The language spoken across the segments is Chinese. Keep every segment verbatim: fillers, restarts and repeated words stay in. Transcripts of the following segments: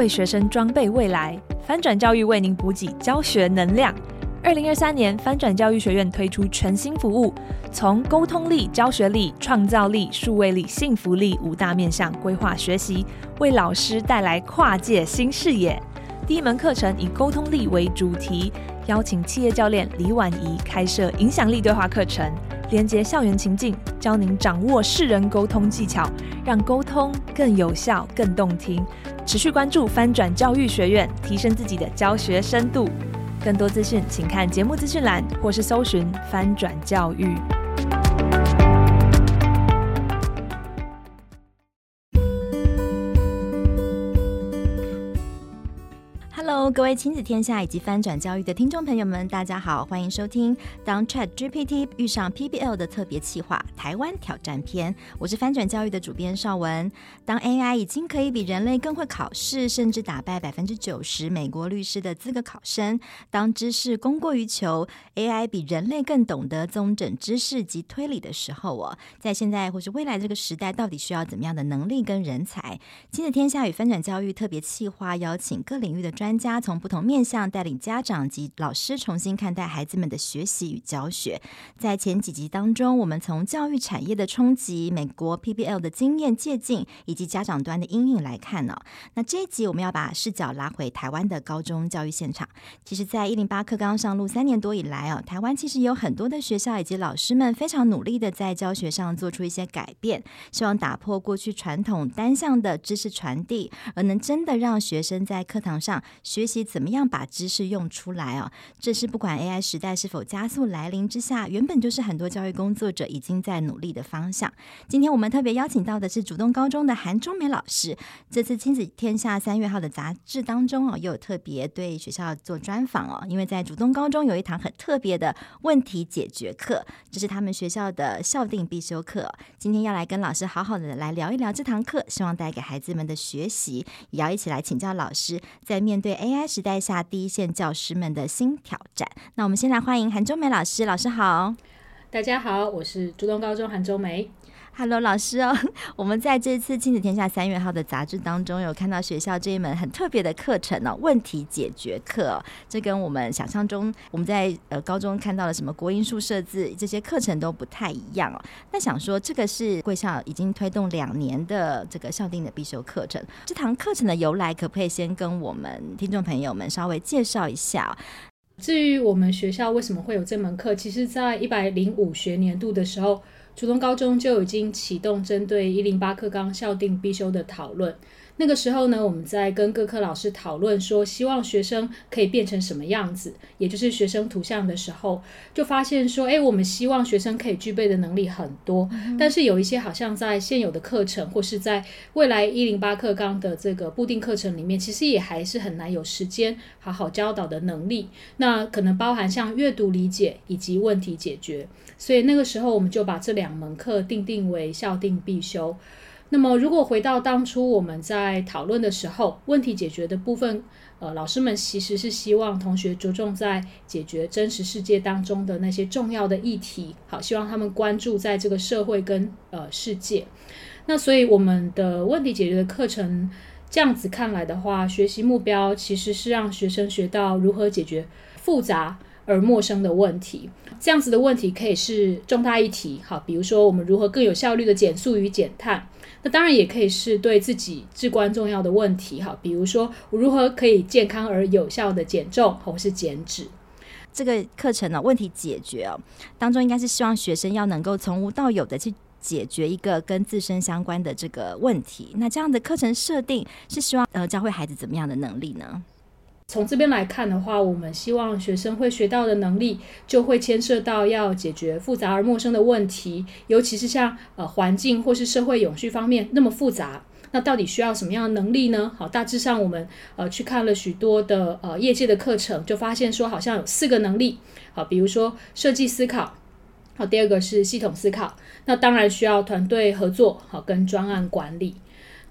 为学生装备未来，翻转教育为您补给教学能量。二零二三年，翻转教育学院推出全新服务，从沟通力、教学力、创造力、数位力、幸福力五大面向规划学习，为老师带来跨界新视野。第一门课程以沟通力为主题，邀请企业教练李婉仪开设影响力对话课程，连接校园情境，教您掌握识人沟通技巧，让沟通更有效、更动听。持续关注翻转教育学院，提升自己的教学深度。更多资讯，请看节目资讯栏，或是搜寻翻转教育。Hello， 各位亲子天下以及翻转教育的听众朋友们，大家好，欢迎收听当 ChatGPT 遇上 P B L 的特别企划台湾挑战篇，我是翻转教育的主编邵文。当 A I 已经可以比人类更会考试，甚至打败 百分之九十 美国律师的资格考生，当知识供过于求， A I 比人类更懂得综整知识及推理的时候、哦、在现在或是未来这个时代，到底需要怎么样的能力跟人才？亲子天下与翻转教育特别企划邀请各领域的专家，从不同面向带领家长及老师重新看待孩子们的学习与教学。在前几集当中，我们从教育产业的冲击、美国 P B L 的经验借鉴以及家长端的因应来看、哦、那这一集我们要把视角拉回台湾的高中教育现场。其实在一零八课纲上路三年多以来、哦、台湾其实有很多的学校以及老师们非常努力的在教学上做出一些改变，希望打破过去传统单向的知识传递，而能真的让学生在课堂上学学习怎么样把知识用出来、哦、这是不管 A I 时代是否加速来临之下，原本就是很多教育工作者已经在努力的方向。今天我们特别邀请到的是竹东高中的韩中梅老师，这次亲子天下三月号的杂志当中、哦、也有特别对学校做专访、哦、因为在竹东高中有一堂很特别的问题解决课，这是他们学校的校定必修课、哦、今天要来跟老师好好的来聊一聊这堂课，希望带给孩子们的学习，也要一起来请教老师在面对 A I 时代下第一线教师们的新挑战。那我们先来欢迎韩中梅老师，老师好。大家好，我是竹东高中韩中梅。Hello 老师哦，我们在这次亲子天下三月号的杂志当中有看到学校这一门很特别的课程哦，问题解决课、哦、这跟我们想象中我们在、呃、高中看到的什么国英数设置这些课程都不太一样哦。那想说这个是贵校已经推动两年的这个校定的必修课程，这堂课程的由来可不可以先跟我们听众朋友们稍微介绍一下、哦？至于我们学校为什么会有这门课，其实在一百零五学年度的时候，竹东高中就已经启动针对一零八课纲校定必修的讨论。那个时候呢，我们在跟各科老师讨论说希望学生可以变成什么样子，也就是学生图像的时候，就发现说哎，我们希望学生可以具备的能力很多，但是有一些好像在现有的课程或是在未来一零八课纲的这个固定课程里面，其实也还是很难有时间好好教导的能力，那可能包含像阅读理解以及问题解决。所以那个时候我们就把这两门课定定为校定必修。那么如果回到当初我们在讨论的时候，问题解决的部分，呃，老师们其实是希望同学着重在解决真实世界当中的那些重要的议题，好，希望他们关注在这个社会跟呃世界。那所以我们的问题解决的课程，这样子看来的话，学习目标其实是让学生学到如何解决复杂而陌生的问题。这样子的问题可以是重大议题，好，比如说我们如何更有效率的减速与减碳，那当然也可以是对自己至关重要的问题，好，比如说我如何可以健康而有效的减重或是减脂。这个课程、哦、问题解决、哦、当中应该是希望学生要能够从无到有的去解决一个跟自身相关的这个问题，那这样的课程设定是希望、呃、教会孩子怎么样的能力呢？从这边来看的话，我们希望学生会学到的能力就会牵涉到要解决复杂而陌生的问题，尤其是像、呃、环境或是社会永续方面那么复杂，那到底需要什么样的能力呢？好，大致上我们、呃、去看了许多的、呃、业界的课程，就发现说好像有四个能力，好，比如说设计思考，好，第二个是系统思考，那当然需要团队合作，好，跟专案管理。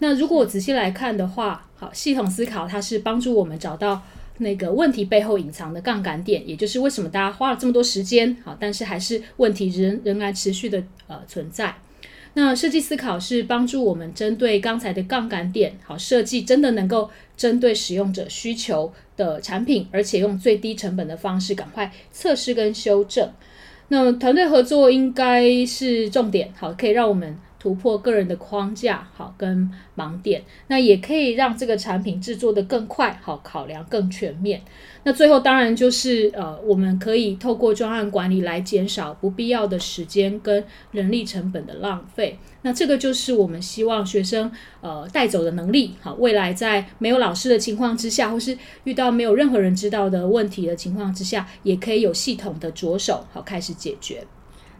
那如果我仔细来看的话，好，系统思考它是帮助我们找到那个问题背后隐藏的杠杆点，也就是为什么大家花了这么多时间，好，但是还是问题仍仍然持续的、呃、存在。那设计思考是帮助我们针对刚才的杠杆点，好设计真的能够针对使用者需求的产品，而且用最低成本的方式赶快测试跟修正。那团队合作应该是重点，好，可以让我们突破个人的框架，好，跟盲点，那也可以让这个产品制作的更快，好，考量更全面。那最后当然就是呃，我们可以透过专案管理来减少不必要的时间跟人力成本的浪费。那这个就是我们希望学生呃带走的能力，好，未来在没有老师的情况之下，或是遇到没有任何人知道的问题的情况之下，也可以有系统的着手，好，开始解决。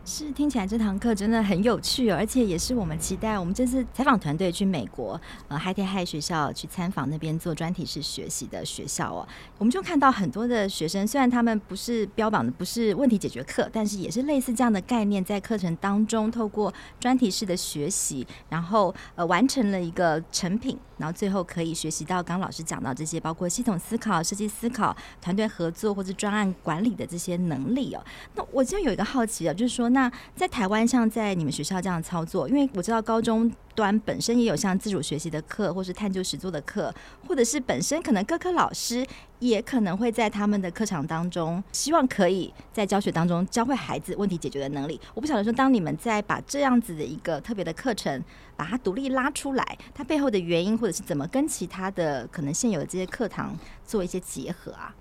是，听起来这堂课真的很有趣、哦、而且也是我们期待我们这次采访团队去美国呃海天海学校去参访那边做专题式学习的学校哦，我们就看到很多的学生，虽然他们不是标榜的不是问题解决课，但是也是类似这样的概念，在课程当中透过专题式的学习，然后呃完成了一个成品，然后最后可以学习到刚老师讲到这些，包括系统思考、设计思考、团队合作或者专案管理的这些能力哦。那我就有一个好奇哦，就是说那那在台湾像在你们学校这样操作，因为我知道高中端本身也有像自主学习的课，或是探究实作的课，或者是本身可能各科老师也可能会在他们的课堂当中，希望可以在教学当中教会孩子问题解决的能力。我不晓得说当你们在把这样子的一个特别的课程把它独立拉出来，它背后的原因，或者是怎么跟其他的可能现有的这些课堂做一些结合啊？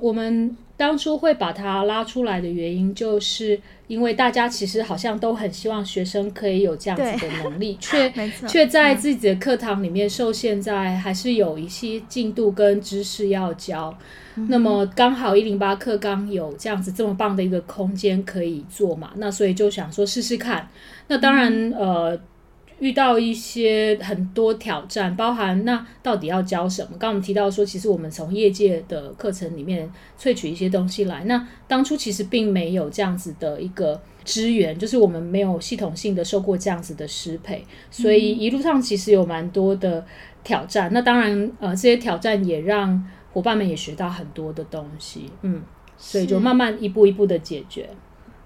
我们当初会把它拉出来的原因，就是因为大家其实好像都很希望学生可以有这样子的能力，却却在自己的课堂里面受限在还是有一些进度跟知识要教、嗯、那么刚好一零八课纲有这样子这么棒的一个空间可以做嘛，那所以就想说试试看。那当然、嗯、呃遇到一些很多挑战，包含那到底要教什么，刚刚我们提到说其实我们从业界的课程里面萃取一些东西来，那当初其实并没有这样子的一个支援，就是我们没有系统性的受过这样子的师培，所以一路上其实有蛮多的挑战、嗯、那当然呃，这些挑战也让伙伴们也学到很多的东西，嗯，所以就慢慢一步一步的解决。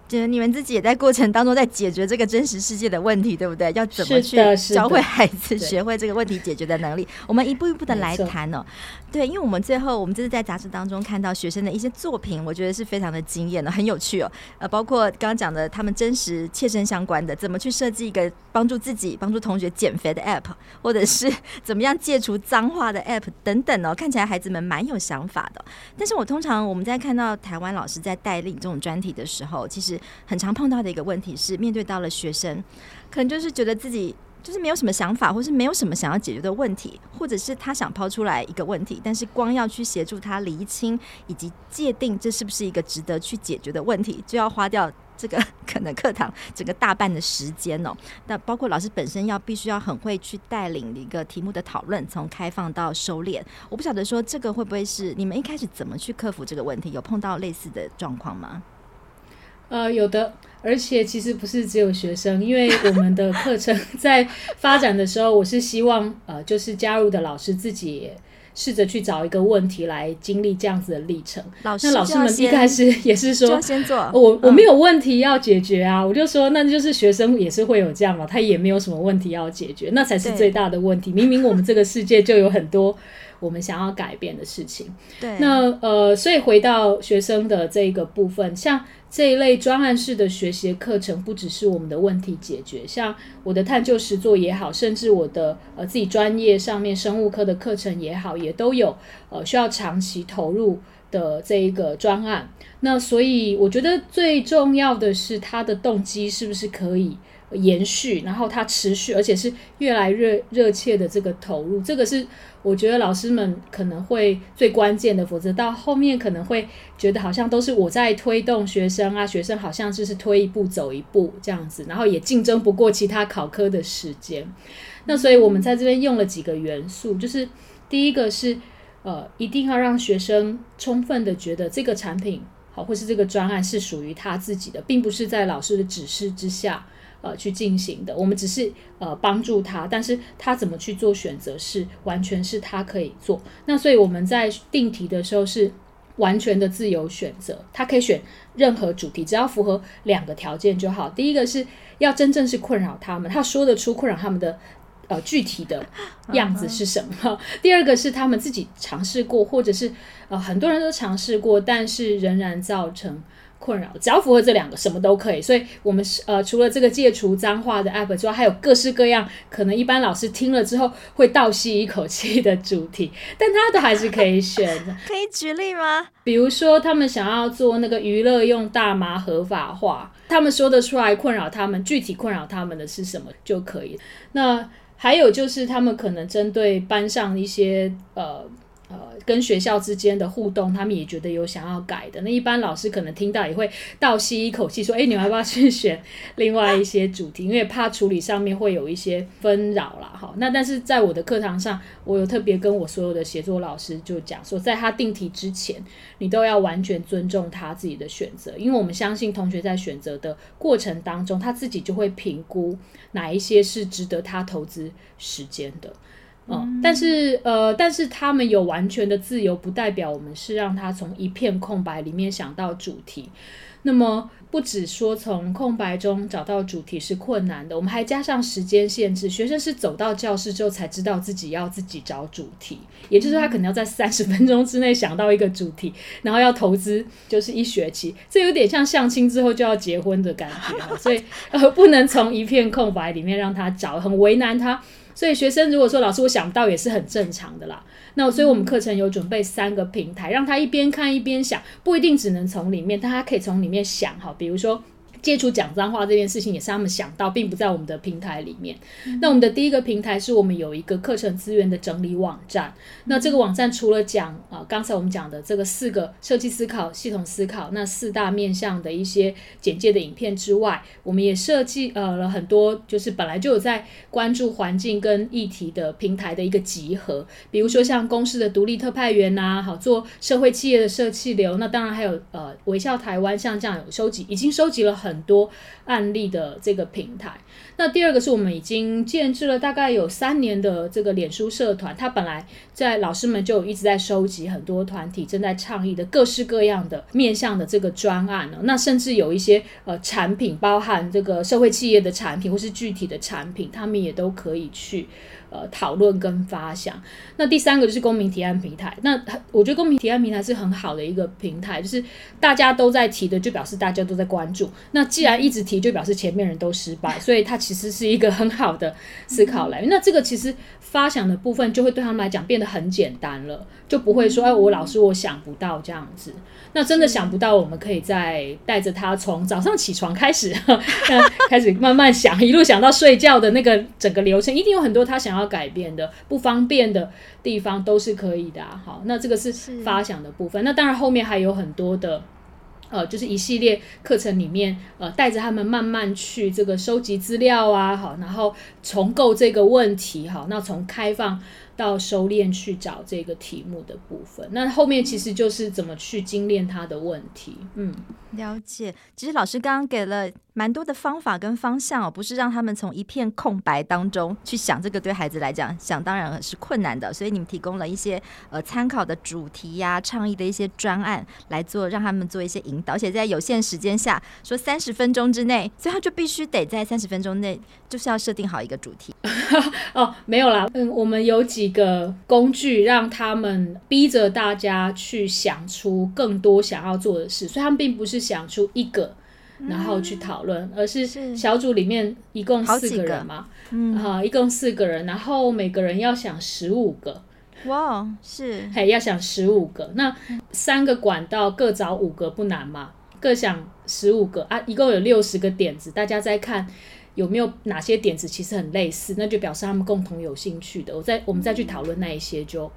就是你们自己也在过程当中在解决这个真实世界的问题，对不对？要怎么去教会孩子学会这个问题解决的能力，我们一步一步的来谈哦。对，因为我们最后我们这次在杂志当中看到学生的一些作品，我觉得是非常的惊艳的，很有趣哦。呃，包括刚刚讲的他们真实切身相关的，怎么去设计一个帮助自己帮助同学减肥的 app， 或者是怎么样戒除脏话的 app 等等哦，看起来孩子们蛮有想法的。但是我通常我们在看到台湾老师在带领这种专题的时候，其实很常碰到的一个问题是，面对到了学生可能就是觉得自己就是没有什么想法，或是没有什么想要解决的问题，或者是他想抛出来一个问题，但是光要去协助他厘清以及界定这是不是一个值得去解决的问题，就要花掉这个可能课堂整个大半的时间哦。那包括老师本身要必须要很会去带领一个题目的讨论，从开放到收敛。我不晓得说这个会不会是你们一开始怎么去克服这个问题，有碰到类似的状况吗？呃，有的，而且其实不是只有学生，因为我们的课程在发展的时候，我是希望呃，就是加入的老师自己也试着去找一个问题来经历这样子的历程。老师那老师们一开始也是说，就先做、哦、我我没有问题要解决啊、嗯，我就说那就是学生也是会有这样嘛，他也没有什么问题要解决，那才是最大的问题。明明我们这个世界就有很多我们想要改变的事情。对，那呃，所以回到学生的这个部分，像这一类专案式的学习课程，不只是我们的问题解决，像我的探究实作也好，甚至我的呃自己专业上面生物科的课程也好，也都有呃需要长期投入的这一个专案。那所以我觉得最重要的是它的动机是不是可以延续，然后它持续，而且是越来越热切的这个投入，这个是我觉得老师们可能会最关键的，否则到后面可能会觉得好像都是我在推动学生啊，学生好像就是推一步走一步这样子，然后也竞争不过其他考科的时间。那所以我们在这边用了几个元素，就是第一个是呃，一定要让学生充分的觉得这个产品好，或是这个专案是属于他自己的，并不是在老师的指示之下呃，去进行的，我们只是呃帮助他，但是他怎么去做选择是完全是他可以做。那所以我们在定题的时候是完全的自由选择，他可以选任何主题，只要符合两个条件就好。第一个是要真正是困扰他们，他说得出困扰他们的呃具体的样子是什么。第二个是他们自己尝试过，或者是呃很多人都尝试过，但是仍然造成困扰。只要符合这两个，什么都可以。所以我们呃除了这个戒除脏话的 app 之外，还有各式各样可能一般老师听了之后会倒吸一口气的主题，但他都还是可以选的。可以举例吗？比如说他们想要做那个娱乐用大麻合法化，他们说得出来困扰他们，具体困扰他们的是什么就可以。那还有就是他们可能针对班上一些呃呃跟学校之间的互动，他们也觉得有想要改的，那一般老师可能听到也会倒吸一口气说，哎，你们要不要去选另外一些主题，因为怕处理上面会有一些纷扰啦。好，那但是在我的课堂上，我有特别跟我所有的写作老师就讲说，在他定题之前你都要完全尊重他自己的选择，因为我们相信同学在选择的过程当中，他自己就会评估哪一些是值得他投资时间的。嗯，但是呃，但是他们有完全的自由，不代表我们是让他从一片空白里面想到主题。那么不只说从空白中找到主题是困难的，我们还加上时间限制，学生是走到教室之后才知道自己要自己找主题，也就是他可能要在三十分钟之内想到一个主题，然后要投资就是一学期，这有点像相亲之后就要结婚的感觉。所以呃，不能从一片空白里面让他找，很为难他。所以学生如果说老师我想不到也是很正常的啦。那所以我们课程有准备三个平台，让他一边看一边想，不一定只能从里面，但他可以从里面想。好，比如说戒除讲脏话这件事情也是他们想到，并不在我们的平台里面。那我们的第一个平台是我们有一个课程资源的整理网站，那这个网站除了讲呃刚才我们讲的这个四个设计思考、系统思考那四大面向的一些简介的影片之外，我们也设计呃了很多就是本来就有在关注环境跟议题的平台的一个集合，比如说像公视的独立特派员啊，好做社会企业的社企流，那当然还有呃微笑台湾，像这样有收集，已经收集了很多案例的这个平台。那第二个是我们已经建置了大概有三年的这个脸书社团，它本来在老师们就一直在收集很多团体正在倡议的各式各样的面向的这个专案、哦、那甚至有一些呃产品，包含这个社会企业的产品或是具体的产品，他们也都可以去呃讨论跟发想。那第三个就是公民提案平台，那我觉得公民提案平台是很好的一个平台，就是大家都在提的就表示大家都在关注，那既然一直提就表示前面人都失败，所以它其实是一个很好的思考来源。那这个其实发想的部分就会对他们来讲变得很简单了，就不会说哎，我老师我想不到这样子。那真的想不到，我们可以再带着他从早上起床开始开始慢慢想，一路想到睡觉的那个整个流程，一定有很多他想要改变的不方便的地方都是可以的、啊、好，那这个是发想的部分。那当然后面还有很多的呃，就是一系列课程里面呃，带着他们慢慢去这个收集资料啊，好，然后重构这个问题，好，那从开放到收敛去找这个题目的部分，那后面其实就是怎么去精炼它的问题。嗯，了解。其实老师刚刚给了蛮多的方法跟方向哦，不是让他们从一片空白当中去想，这个对孩子来讲想当然是困难的，所以你们提供了一些呃参考的主题呀、啊、倡议的一些专案来做，让他们做一些引导，而且在有限时间下说三十分钟之内，所以他就必须得在三十分钟内就是要设定好一个主题。哦，没有啦，嗯，我们有几个工具让他们逼着大家去想出更多想要做的事，所以他们并不是想出一个然后去讨论、嗯、而是小组里面一共四个人嘛，嗯、啊，一共四个人，然后每个人要想十五个。哇，是，嘿，要想十五个，那三个管道各找五个不难嘛，各想十五个啊，一共有六十个点子，大家再看有没有哪些点子其实很类似，那就表示他们共同有兴趣的，我再我们再去讨论那一些就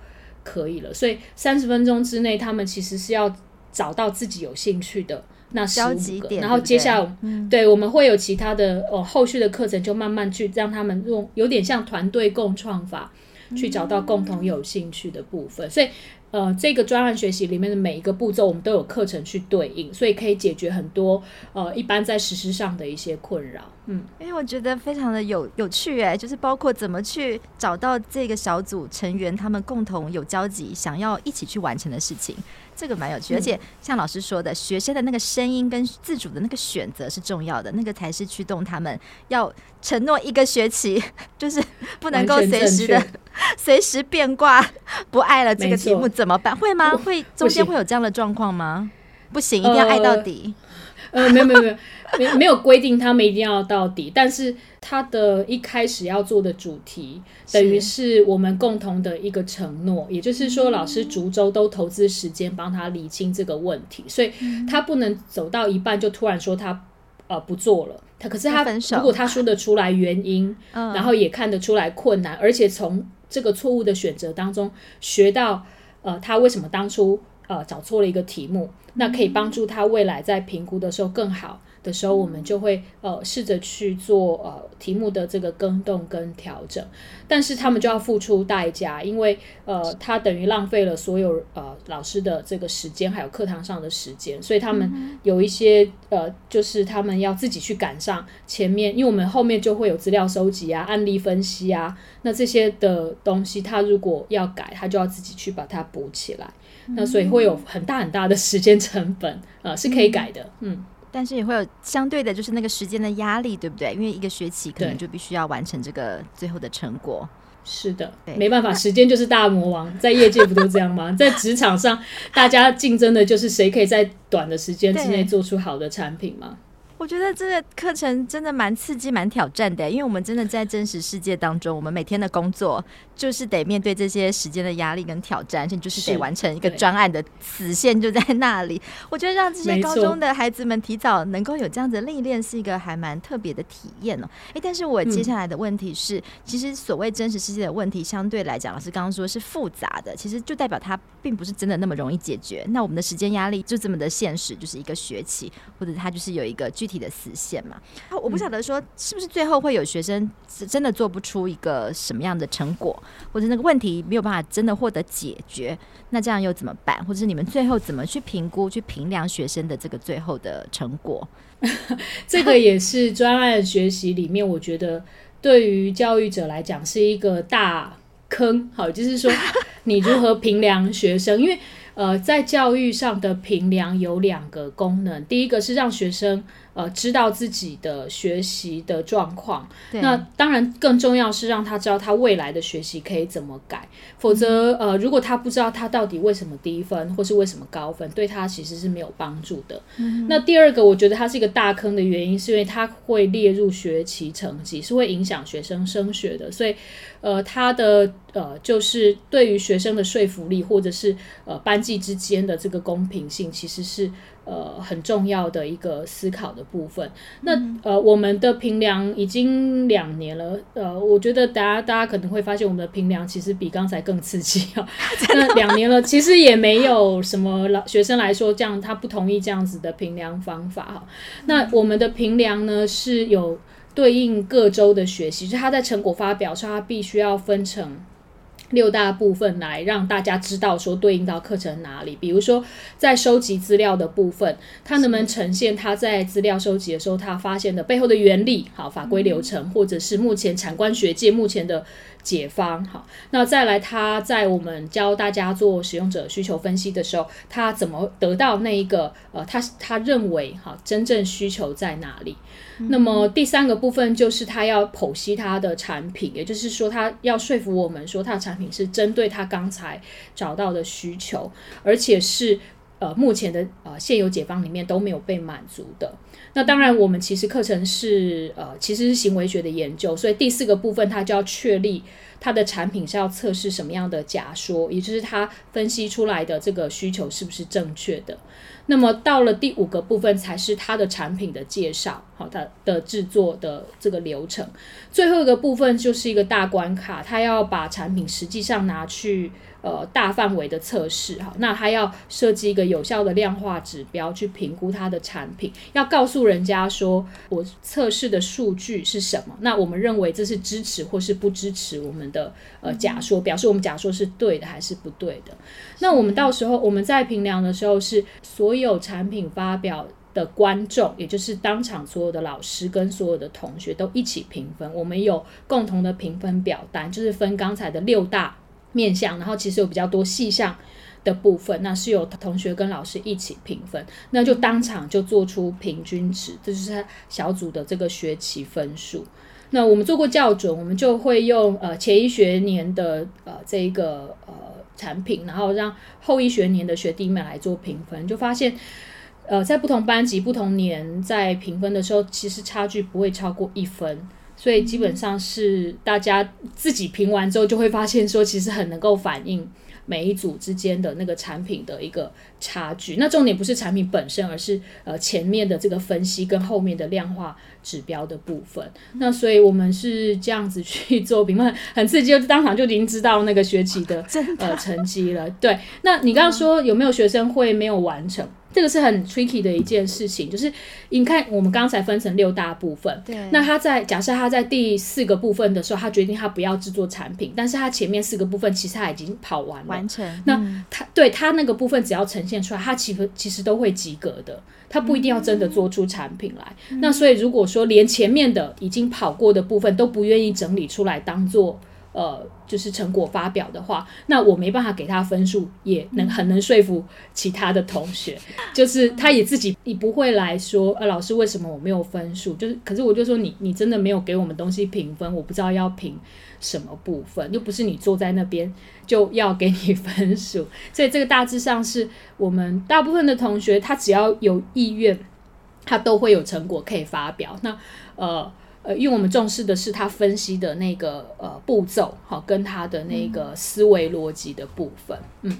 可以了。所以三十分钟之内，他们其实是要找到自己有兴趣的。那十五个，然后接下来对、嗯、对，我们会有其他的、哦、后续的课程就慢慢去让他们用有点像团队共创法去找到共同有兴趣的部分、嗯、所以呃，这个专案学习里面的每一个步骤我们都有课程去对应，所以可以解决很多呃一般在实施上的一些困扰。嗯，因为我觉得非常的有有趣哎，就是包括怎么去找到这个小组成员他们共同有交集想要一起去完成的事情，这个蛮有趣，而且像老师说的，学生的那个声音跟自主的那个选择是重要的，那个才是驱动他们要承诺一个学期，就是不能够随时的随时变卦，不爱了这个题目怎么办？会吗？会中间会有这样的状况吗？不行，一定要爱到底。呃，没有没有没有没没有规定他们一定要到底，但是他的一开始要做的主题等于是我们共同的一个承诺，也就是说老师逐周都投资时间帮他理清这个问题，所以他不能走到一半就突然说他呃不做了，他可是他如果他说得出来原因，然后也看得出来困难，而且从这个错误的选择当中学到呃他为什么当初呃，找错了一个题目，那可以帮助他未来在评估的时候更好的时候，我们就会呃试着去做呃题目的这个更动跟调整，但是他们就要付出代价，因为呃他等于浪费了所有呃老师的这个时间，还有课堂上的时间，所以他们有一些呃就是他们要自己去赶上前面，因为我们后面就会有资料收集啊、案例分析啊，那这些的东西他如果要改，他就要自己去把它补起来。那所以会有很大很大的时间成本，呃，是可以改的，嗯，但是也会有相对的就是那个时间的压力，对不对？因为一个学期可能就必须要完成这个最后的成果。是的，没办法，时间就是大魔王，在业界不都这样吗？在职场上，大家竞争的就是谁可以在短的时间之内做出好的产品嘛。我觉得这个课程真的蛮刺激蛮挑战的，因为我们真的在真实世界当中，我们每天的工作就是得面对这些时间的压力跟挑战，而且就是得完成一个专案的死线就在那里。我觉得让这些高中的孩子们提早能够有这样子的历练是一个还蛮特别的体验哦。诶，但是我接下来的问题是、嗯、其实所谓真实世界的问题相对来讲，老师刚刚说是复杂的，其实就代表它并不是真的那么容易解决，那我们的时间压力就这么的现实，就是一个学期或者它就是有一个具体体的死线嘛，我不晓得说是不是最后会有学生真的做不出一个什么样的成果，或者那个问题没有办法真的获得解决，那这样又怎么办？或者是你们最后怎么去评估去评量学生的这个最后的成果？这个也是专案学习里面我觉得对于教育者来讲是一个大坑，好，就是说你如何评量学生，因为呃，在教育上的评量有两个功能，第一个是让学生呃知道自己的学习的状况，那当然更重要是让他知道他未来的学习可以怎么改，否则呃如果他不知道他到底为什么低分或是为什么高分，对他其实是没有帮助的、嗯、那第二个我觉得它是一个大坑的原因是因为它会列入学期成绩，是会影响学生升学的，所以呃他的呃就是对于学生的说服力或者是呃班级之间的这个公平性其实是呃很重要的一个思考的部分。那呃我们的评量已经两年了，呃我觉得大家大家可能会发现我们的评量其实比刚才更刺激啊。那两年了，其实也没有什么学生来说这样他不同意这样子的评量方法哈。那我们的评量呢是有对应各州的学习，就是他在成果发表上他必须要分成六大部分来让大家知道说对应到课程哪里，比如说在收集资料的部分，他能不能呈现他在资料收集的时候他发现的背后的原理，好，法规流程，或者是目前产官学界目前的解方，好，那再来他在我们教大家做使用者需求分析的时候，他怎么得到那一个呃他他认为好真正需求在哪里、嗯、那么第三个部分就是他要剖析他的产品，也就是说他要说服我们说他的产品是针对他刚才找到的需求，而且是呃目前的呃现有解方里面都没有被满足的。那当然我们其实课程是呃其实是行为学的研究，所以第四个部分它就要确立它的产品是要测试什么样的假说，也就是它分析出来的这个需求是不是正确的。那么到了第五个部分才是它的产品的介绍，好，它的制作的这个流程。最后一个部分就是一个大关卡，它要把产品实际上拿去呃大范围的测试，好，那它要设计一个有效的量化指标去评估它的产品，要告诉人家说我测试的数据是什么，那我们认为这是支持或是不支持我们的呃假说，表示我们假说是对的还是不对的。那我们到时候我们在评量的时候是所有产品发表的观众，也就是当场所有的老师跟所有的同学都一起评分，我们有共同的评分表单，就是分刚才的六大面向，然后其实有比较多细项的部分，那是由同学跟老师一起评分，那就当场就做出平均值，这就是小组的这个学期分数。那我们做过校准，我们就会用呃前一学年的呃这一个呃产品，然后让后一学年的学弟们来做评分，就发现呃在不同班级不同年在评分的时候其实差距不会超过一分，所以基本上是大家自己评完之后就会发现说其实很能够反映每一组之间的那个产品的一个差距。那重点不是产品本身，而是呃前面的这个分析跟后面的量化指标的部分。那所以我们是这样子去做评分，很刺激，当场就已经知道那个学期的呃成绩了。对，那你刚刚说有没有学生会没有完成，这个是很 tricky 的一件事情，就是你看我们刚才分成六大部分，对，那他在假设他在第四个部分的时候他决定他不要制作产品，但是他前面四个部分其实他已经跑完了完成，那他、嗯、对他那个部分只要呈现出来他其实其实都会及格的，他不一定要真的做出产品来、嗯、那所以如果说连前面的已经跑过的部分都不愿意整理出来当做呃，就是成果发表的话，那我没办法给他分数，也能很能说服其他的同学，就是他也自己也不会来说，呃，老师为什么我没有分数？就是，可是我就说你你真的没有给我们东西评分，我不知道要评什么部分，又不是你坐在那边就要给你分数，所以这个大致上是我们大部分的同学，他只要有意愿，他都会有成果可以发表。那呃。呃，因为我们重视的是他分析的那个呃步骤，好，跟他的那个思维逻辑的部分，嗯。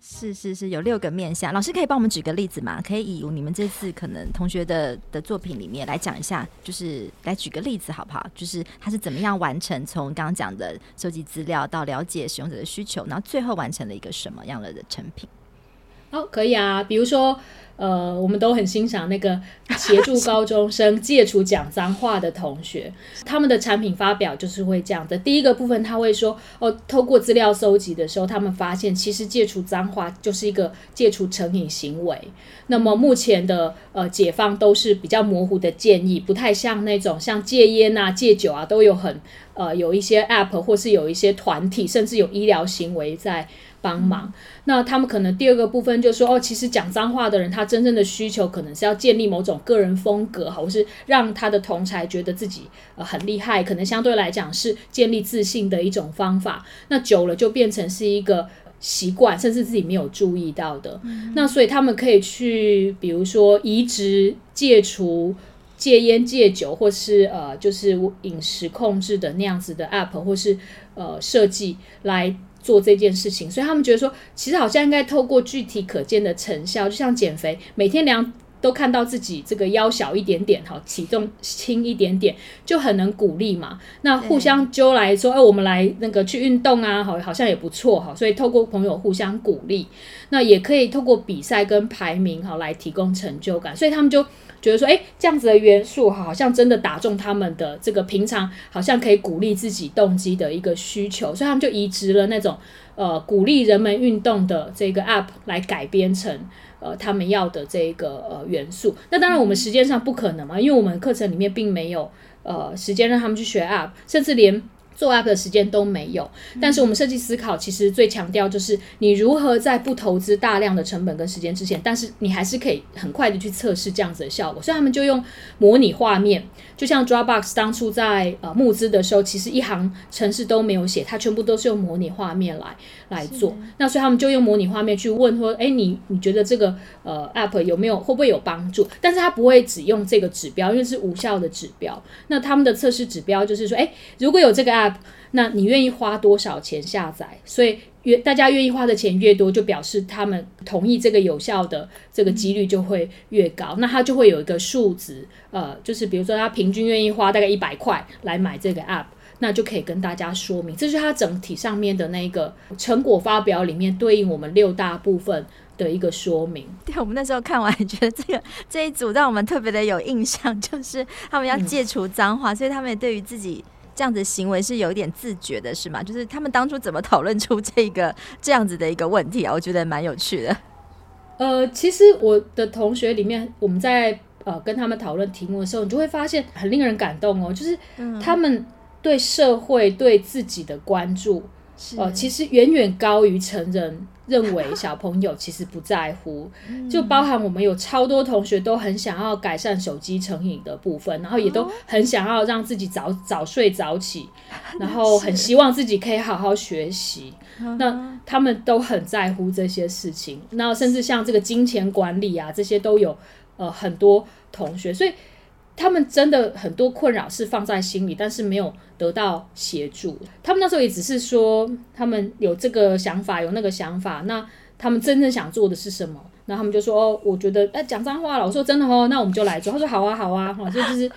是是是，有六个面向，老师可以帮我们举个例子吗？可以以你们这次可能同学的的作品里面来讲一下，就是来举个例子好不好？就是他是怎么样完成从刚刚讲的收集资料到了解使用者的需求，然后最后完成了一个什么样的成品？哦，可以啊，比如说呃，我们都很欣赏那个协助高中生戒除讲脏话的同学他们的产品发表就是会这样的，第一个部分他会说哦，透过资料搜集的时候他们发现其实戒除脏话就是一个戒除成瘾行为，那么目前的呃解放都是比较模糊的建议，不太像那种像戒烟啊戒酒啊都有很呃有一些 app 或是有一些团体甚至有医疗行为在帮忙，那他们可能第二个部分就说哦，其实讲脏话的人他真正的需求可能是要建立某种个人风格，或是让他的同侪觉得自己、呃、很厉害，可能相对来讲是建立自信的一种方法，那久了就变成是一个习惯，甚至自己没有注意到的、嗯、那所以他们可以去比如说移植戒除戒烟戒酒或是呃就是饮食控制的那样子的 app 或是呃设计来做这件事情，所以他们觉得说其实好像应该透过具体可见的成效，就像减肥每天量都看到自己这个腰小一点点，好，体重轻一点点就很能鼓励嘛，那互相揪来说、哎、我们来那个去运动啊， 好, 好像也不错，好，所以透过朋友互相鼓励，那也可以透过比赛跟排名好来提供成就感，所以他们就觉得说哎，这样子的元素好像真的打中他们的这个平常好像可以鼓励自己动机的一个需求，所以他们就移植了那种呃鼓励人们运动的这个 app 来改编成呃他们要的这个呃元素，那当然我们时间上不可能嘛，因为我们课程里面并没有呃时间让他们去学 app， 甚至连做 app 的时间都没有，但是我们设计思考其实最强调就是你如何在不投资大量的成本跟时间之前，但是你还是可以很快的去测试这样子的效果，所以他们就用模拟画面，就像 Dropbox 当初在、呃、募资的时候其实一行程式都没有写，它全部都是用模拟画面来来做，那所以他们就用模拟画面去问说哎，你你觉得这个呃 app 有没有会不会有帮助，但是他不会只用这个指标，因为是无效的指标，那他们的测试指标就是说哎，如果有这个 app那你愿意花多少钱下载，所以大家愿意花的钱越多就表示他们同意这个有效的这个几率就会越高，那他就会有一个数值呃，就是比如说他平均愿意花大概一百块来买这个 app， 那就可以跟大家说明，这是他整体上面的那个成果发表里面对应我们六大部分的一个说明。对，我们那时候看完觉得这个这一组让我们特别的有印象，就是他们要戒除脏话、嗯、所以他们也对于自己这样子的行为是有一点自觉的，是吗？就是他们当初怎么讨论出这个这样子的一个问题啊？我觉得蛮有趣的。呃，其实我的同学里面，我们在呃跟他们讨论题目的时候，你就会发现很令人感动哦，就是他们对社会对自己的关注是、呃、其实远远高于成人认为小朋友其实不在乎就包含我们有超多同学都很想要改善手机成瘾的部分，然后也都很想要让自己 早, 早睡早起，然后很希望自己可以好好学习，那他们都很在乎这些事情，那甚至像这个金钱管理啊这些都有、呃、很多同学，所以他们真的很多困扰是放在心里但是没有得到协助，他们那时候也只是说他们有这个想法有那个想法，那他们真正想做的是什么，然后他们就说哦，我觉得哎，讲脏话了，我说真的哦，那我们就来做，他说好啊好啊、哦、就是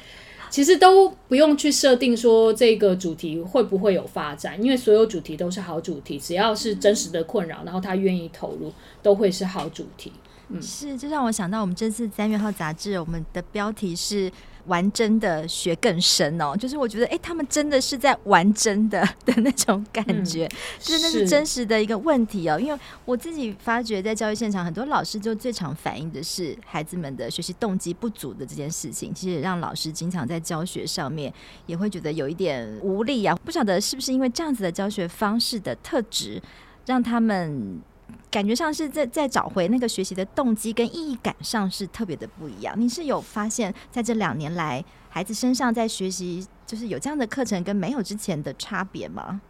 其实都不用去设定说这个主题会不会有发展，因为所有主题都是好主题，只要是真实的困扰然后他愿意投入都会是好主题。嗯、是，就让我想到我们这次三月号杂志我们的标题是玩真的学更深哦，就是我觉得哎、欸，他们真的是在玩真的的那种感觉、嗯、真的是真实的一个问题哦。因为我自己发觉在教育现场很多老师就最常反映的是孩子们的学习动机不足的这件事情，其实让老师经常在教学上面也会觉得有一点无力啊，不晓得是不是因为这样子的教学方式的特质让他们感觉上是 在, 在找回那个学习的动机跟意义感上是特别的不一样。你是有发现在这两年来孩子身上在学习就是有这样的课程跟没有之前的差别吗？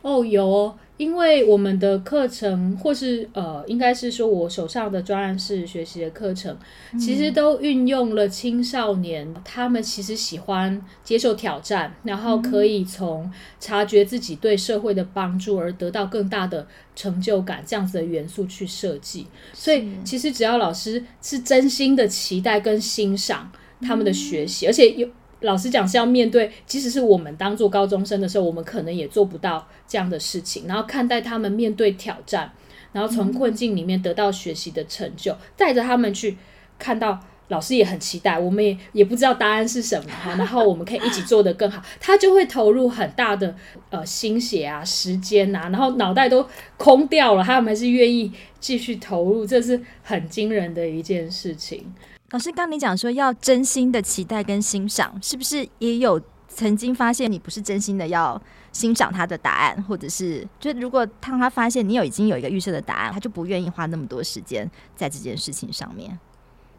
哦，有哦，因为我们的课程或是呃，应该是说我手上的专案式学习的课程、嗯、其实都运用了青少年他们其实喜欢接受挑战，然后可以从察觉自己对社会的帮助而得到更大的成就感这样子的元素去设计，所以其实只要老师是真心的期待跟欣赏他们的学习、嗯、而且有老实讲是要面对即使是我们当做高中生的时候我们可能也做不到这样的事情，然后看待他们面对挑战然后从困境里面得到学习的成就、嗯、带着他们去看到老师也很期待我们 也, 也不知道答案是什么然后我们可以一起做得更好他就会投入很大的、呃、心血啊时间啊，然后脑袋都空掉了他们还是愿意继续投入，这是很惊人的一件事情。老师刚你讲说要真心的期待跟欣赏，是不是也有曾经发现你不是真心的要欣赏他的答案，或者是就如果当他发现你有已经有一个预设的答案他就不愿意花那么多时间在这件事情上面？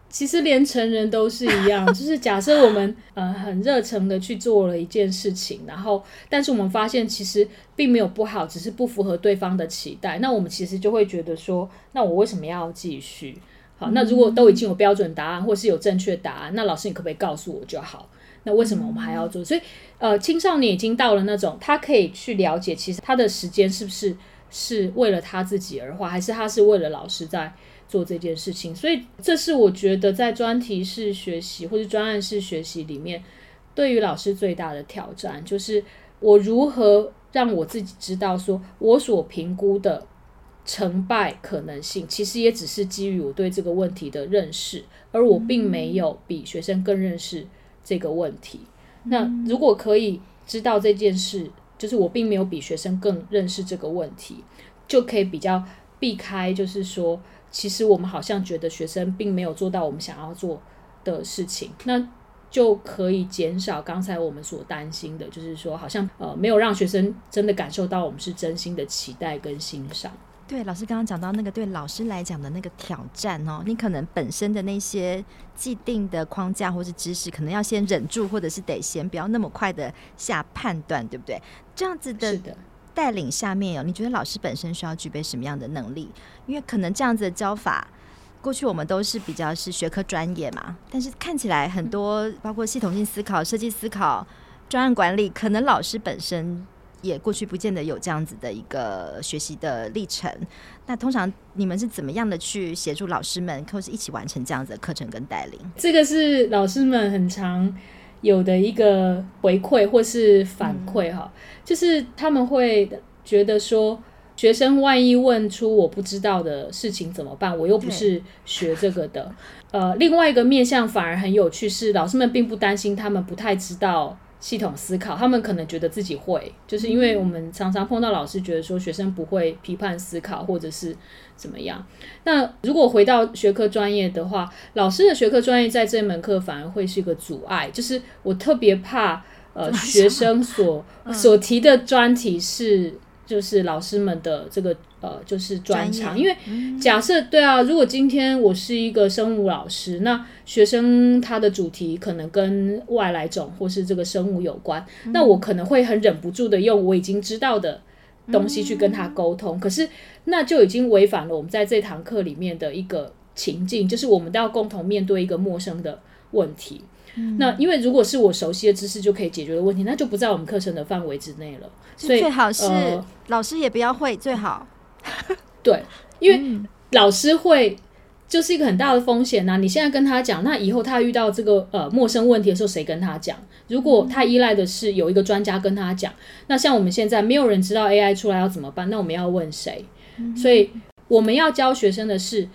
其实连成人都是一样就是假设我们、呃、很热诚的去做了一件事情，然后但是我们发现其实并没有不好，只是不符合对方的期待，那我们其实就会觉得说那我为什么要继续。好，那如果都已经有标准答案或是有正确答案，那老师你可不可以告诉我就好，那为什么我们还要做？所以呃，青少年已经到了那种他可以去了解其实他的时间是不是是为了他自己而花，还是他是为了老师在做这件事情，所以这是我觉得在专题式学习或是专案式学习里面对于老师最大的挑战，就是我如何让我自己知道说我所评估的成败可能性其实也只是基于我对这个问题的认识，而我并没有比学生更认识这个问题。那如果可以知道这件事，就是我并没有比学生更认识这个问题，就可以比较避开就是说其实我们好像觉得学生并没有做到我们想要做的事情，那就可以减少刚才我们所担心的，就是说好像呃没有让学生真的感受到我们是真心的期待跟欣赏。对，老师刚刚讲到那个对老师来讲的那个挑战哦，你可能本身的那些既定的框架或是知识可能要先忍住，或者是得先不要那么快的下判断，对不对？这样子的带领下面哦，你觉得老师本身需要具备什么样的能力？因为可能这样子的教法过去我们都是比较是学科专业嘛，但是看起来很多、嗯、包括系统性思考、设计思考、专案管理，可能老师本身也过去不见得有这样子的一个学习的历程，那通常你们是怎么样的去协助老师们或是一起完成这样子的课程跟带领？这个是老师们很常有的一个回馈或是反馈、嗯、就是他们会觉得说学生万一问出我不知道的事情怎么办，我又不是学这个的。呃，另外一个面向反而很有趣是老师们并不担心他们不太知道系统思考，他们可能觉得自己会，就是因为我们常常碰到老师觉得说学生不会批判思考或者是怎么样。那如果回到学科专业的话，老师的学科专业在这门课反而会是一个阻碍，就是我特别怕呃学生所、嗯、所提的专题是就是老师们的这个呃就是专长，因为假设对啊，如果今天我是一个生物老师，那学生他的主题可能跟外来种或是这个生物有关，嗯、那我可能会很忍不住的用我已经知道的东西去跟他沟通，嗯、可是那就已经违反了我们在这堂课里面的一个情境，就是我们都要共同面对一个陌生的问题。那因为如果是我熟悉的知识就可以解决的问题，那就不在我们课程的范围之内了，所以最好是、呃、老师也不要会最好对，因为老师会就是一个很大的风险啊，你现在跟他讲，那以后他遇到这个呃陌生问题的时候谁跟他讲？如果他依赖的是有一个专家跟他讲，那像我们现在没有人知道 A I 出来要怎么办，那我们要问谁？所以我们要教学生的是，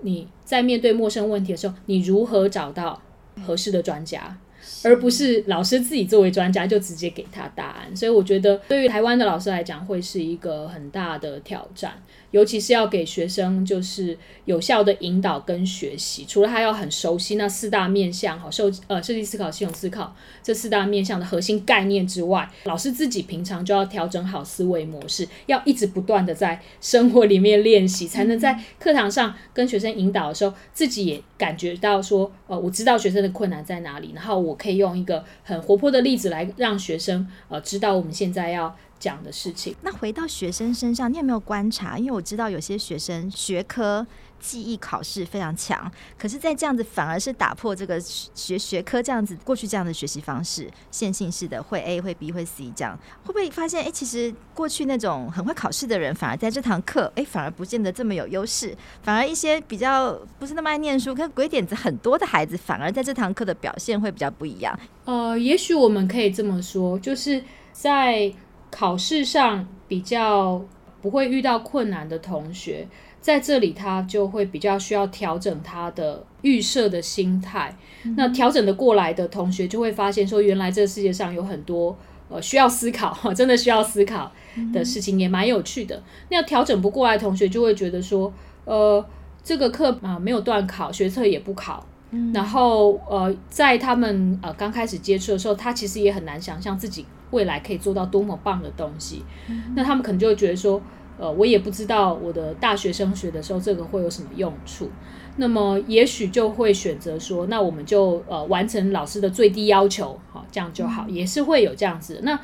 你在面对陌生问题的时候，你如何找到合适的专家，而不是老师自己作为专家就直接给他答案。所以我觉得对于台湾的老师来讲会是一个很大的挑战，尤其是要给学生就是有效的引导跟学习，除了他要很熟悉那四大面向设计思考、系统思考这四大面向的核心概念之外，老师自己平常就要调整好思维模式，要一直不断的在生活里面练习，才能在课堂上跟学生引导的时候自己也感觉到说、呃、我知道学生的困难在哪里，然后我可以用一个很活泼的例子来让学生、呃、知道我们现在要讲的事情。那回到学生身上，你有没有观察？因为我知道有些学生学科记忆考试非常强，可是在这样子反而是打破这个学学科这样子过去这样的学习方式，线性式的会 A 会 B 会 C 这样，会不会发现、欸、其实过去那种很会考试的人反而在这堂课、欸、反而不见得这么有优势，反而一些比较不是那么爱念书可是鬼点子很多的孩子反而在这堂课的表现会比较不一样？呃，也许我们可以这么说，就是在考试上比较不会遇到困难的同学，在这里他就会比较需要调整他的预设的心态、嗯、那调整的过来的同学就会发现说，原来这个世界上有很多、呃、需要思考，真的需要思考的事情，也蛮有趣的。那调整不过来的同学就会觉得说呃，这个课、啊、没有段考，学测也不考，然后呃，在他们呃刚开始接触的时候，他其实也很难想象自己未来可以做到多么棒的东西、嗯、那他们可能就会觉得说呃，我也不知道我的大学生学的时候这个会有什么用处，那么也许就会选择说，那我们就呃完成老师的最低要求、哦、这样就好、嗯、也是会有这样子。那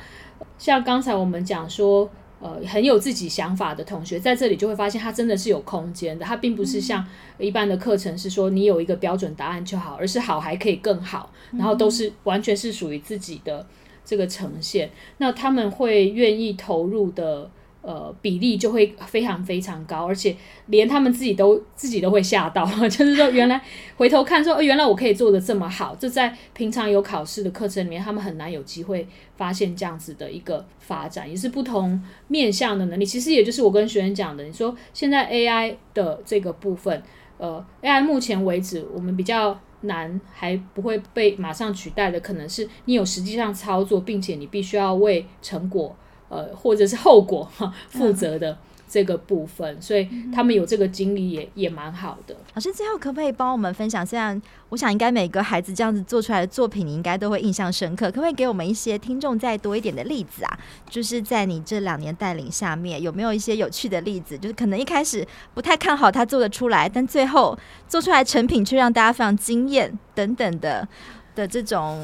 像刚才我们讲说呃，很有自己想法的同学，在这里就会发现他真的是有空间的，他并不是像一般的课程是说你有一个标准答案就好，而是好还可以更好，然后都是完全是属于自己的这个呈现，那他们会愿意投入的呃比例就会非常非常高，而且连他们自己都自己都会吓到就是说原来回头看说、哦、原来我可以做得这么好，这在平常有考试的课程里面他们很难有机会发现这样子的一个发展，也是不同面向的能力。其实也就是我跟学员讲的，你说现在 A I 的这个部分呃 A I 目前为止我们比较难还不会被马上取代的，可能是你有实际上操作，并且你必须要为成果呃或者是后果负责的这个部分，所以他们有这个经历也也蛮好的。老师最后可不可以帮我们分享，虽然我想应该每个孩子这样子做出来的作品你应该都会印象深刻，可不可以给我们一些听众再多一点的例子啊？就是在你这两年带领下面有没有一些有趣的例子，就是可能一开始不太看好他做得出来，但最后做出来成品却让大家非常惊艳等等的的这种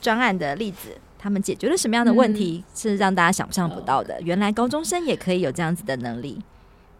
专案的例子，他们解决了什么样的问题、嗯、是让大家想象不到的、呃、原来高中生也可以有这样子的能力。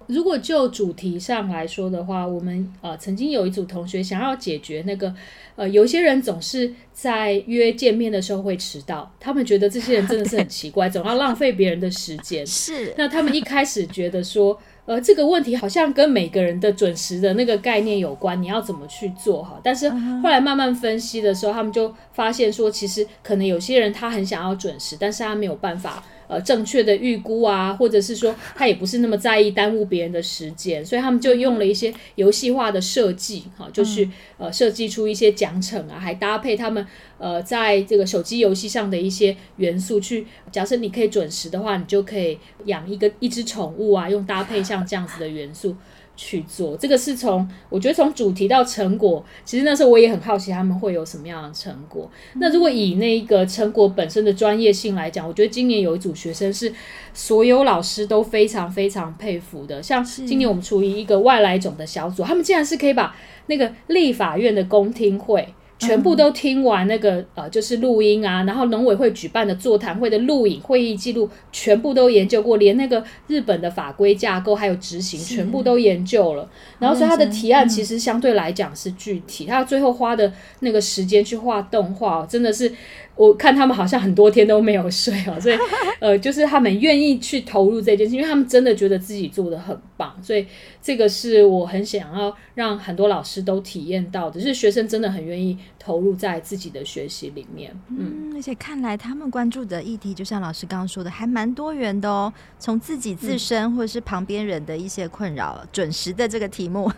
如果就主题上来说的话，我们、呃、曾经有一组同学想要解决那个呃，有些人总是在约见面的时候会迟到，他们觉得这些人真的是很奇怪总要浪费别人的时间是。那他们一开始觉得说呃，这个问题好像跟每个人的准时的那个概念有关，你要怎么去做哈？但是后来慢慢分析的时候，他们就发现说，其实可能有些人他很想要准时，但是他没有办法呃正确的预估啊，或者是说他也不是那么在意耽误别人的时间，所以他们就用了一些游戏化的设计哈，就是呃设计出一些奖惩啊，还搭配他们呃在这个手机游戏上的一些元素去，假设你可以准时的话，你就可以养一个一只宠物啊，用搭配像这样子的元素去做。这个是从我觉得从主题到成果，其实那时候我也很好奇他们会有什么样的成果。那如果以那个成果本身的专业性来讲，我觉得今年有一组学生是所有老师都非常非常佩服的，像今年我们处于一个外来种的小组，他们竟然是可以把那个立法院的公听会全部都听完，那个呃就是录音啊，然后农委会举办的座谈会的录影会议记录全部都研究过，连那个日本的法规架构还有执行全部都研究了，然后所以他的提案其实相对来讲是具体，他最后花的那个时间去画动画、哦、真的是我看他们好像很多天都没有睡哦，所以呃就是他们愿意去投入这件事，因为他们真的觉得自己做得很棒，所以这个是我很想要让很多老师都体验到的，就是学生真的很愿意投入在自己的学习里面。 嗯, 嗯，而且看来他们关注的议题就像老师刚刚说的还蛮多元的哦，从自己自身或者是旁边人的一些困扰、嗯、准时的这个题目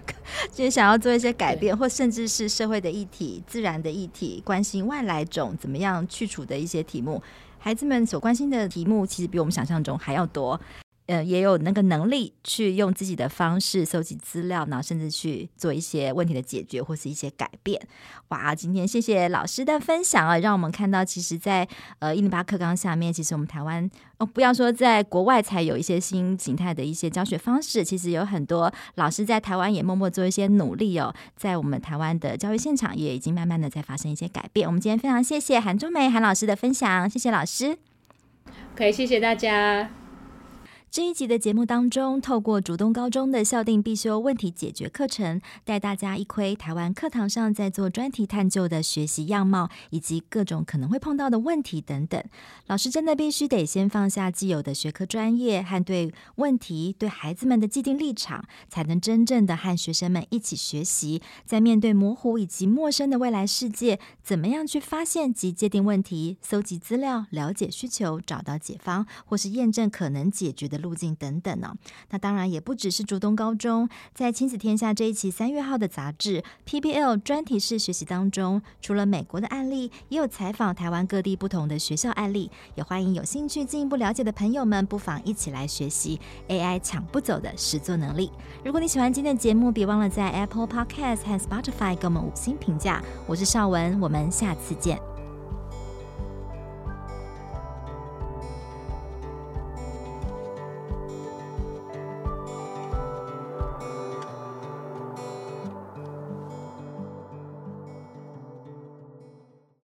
就想要做一些改变，或甚至是社会的议题、自然的议题，关心外来种怎么样去除的一些题目，孩子们所关心的题目其实比我们想象中还要多，呃，也有那个能力去用自己的方式搜集资料，然后甚至去做一些问题的解决或是一些改变。哇，今天谢谢老师的分享啊，让我们看到其实在呃一零八课纲下面，其实我们台湾哦，不要说在国外才有一些新形态的一些教学方式，其实有很多老师在台湾也默默做一些努力哦，在我们台湾的教育现场也已经慢慢的在发生一些改变。我们今天非常谢谢韩珠梅韩老师的分享，谢谢老师。可以，谢谢大家。这一集的节目当中，透过竹东高中的校定必修问题解决课程，带大家一窥台湾课堂上在做专题探究的学习样貌，以及各种可能会碰到的问题等等。老师真的必须得先放下既有的学科专业和对问题、对孩子们的既定立场，才能真正的和学生们一起学习，在面对模糊以及陌生的未来世界，怎么样去发现及界定问题，搜集资料，了解需求，找到解方，或是验证可能解决的路径等等、哦、那当然也不只是竹东高中，在亲子天下这一期三月号的杂志 P B L 专题式学习当中，除了美国的案例，也有采访台湾各地不同的学校案例，也欢迎有兴趣进一步了解的朋友们不妨一起来学习 A I 抢不走的实作能力。如果你喜欢今天的节目，别忘了在 Apple Podcast 和 Spotify 给我们五星评价。我是邵文，我们下次见。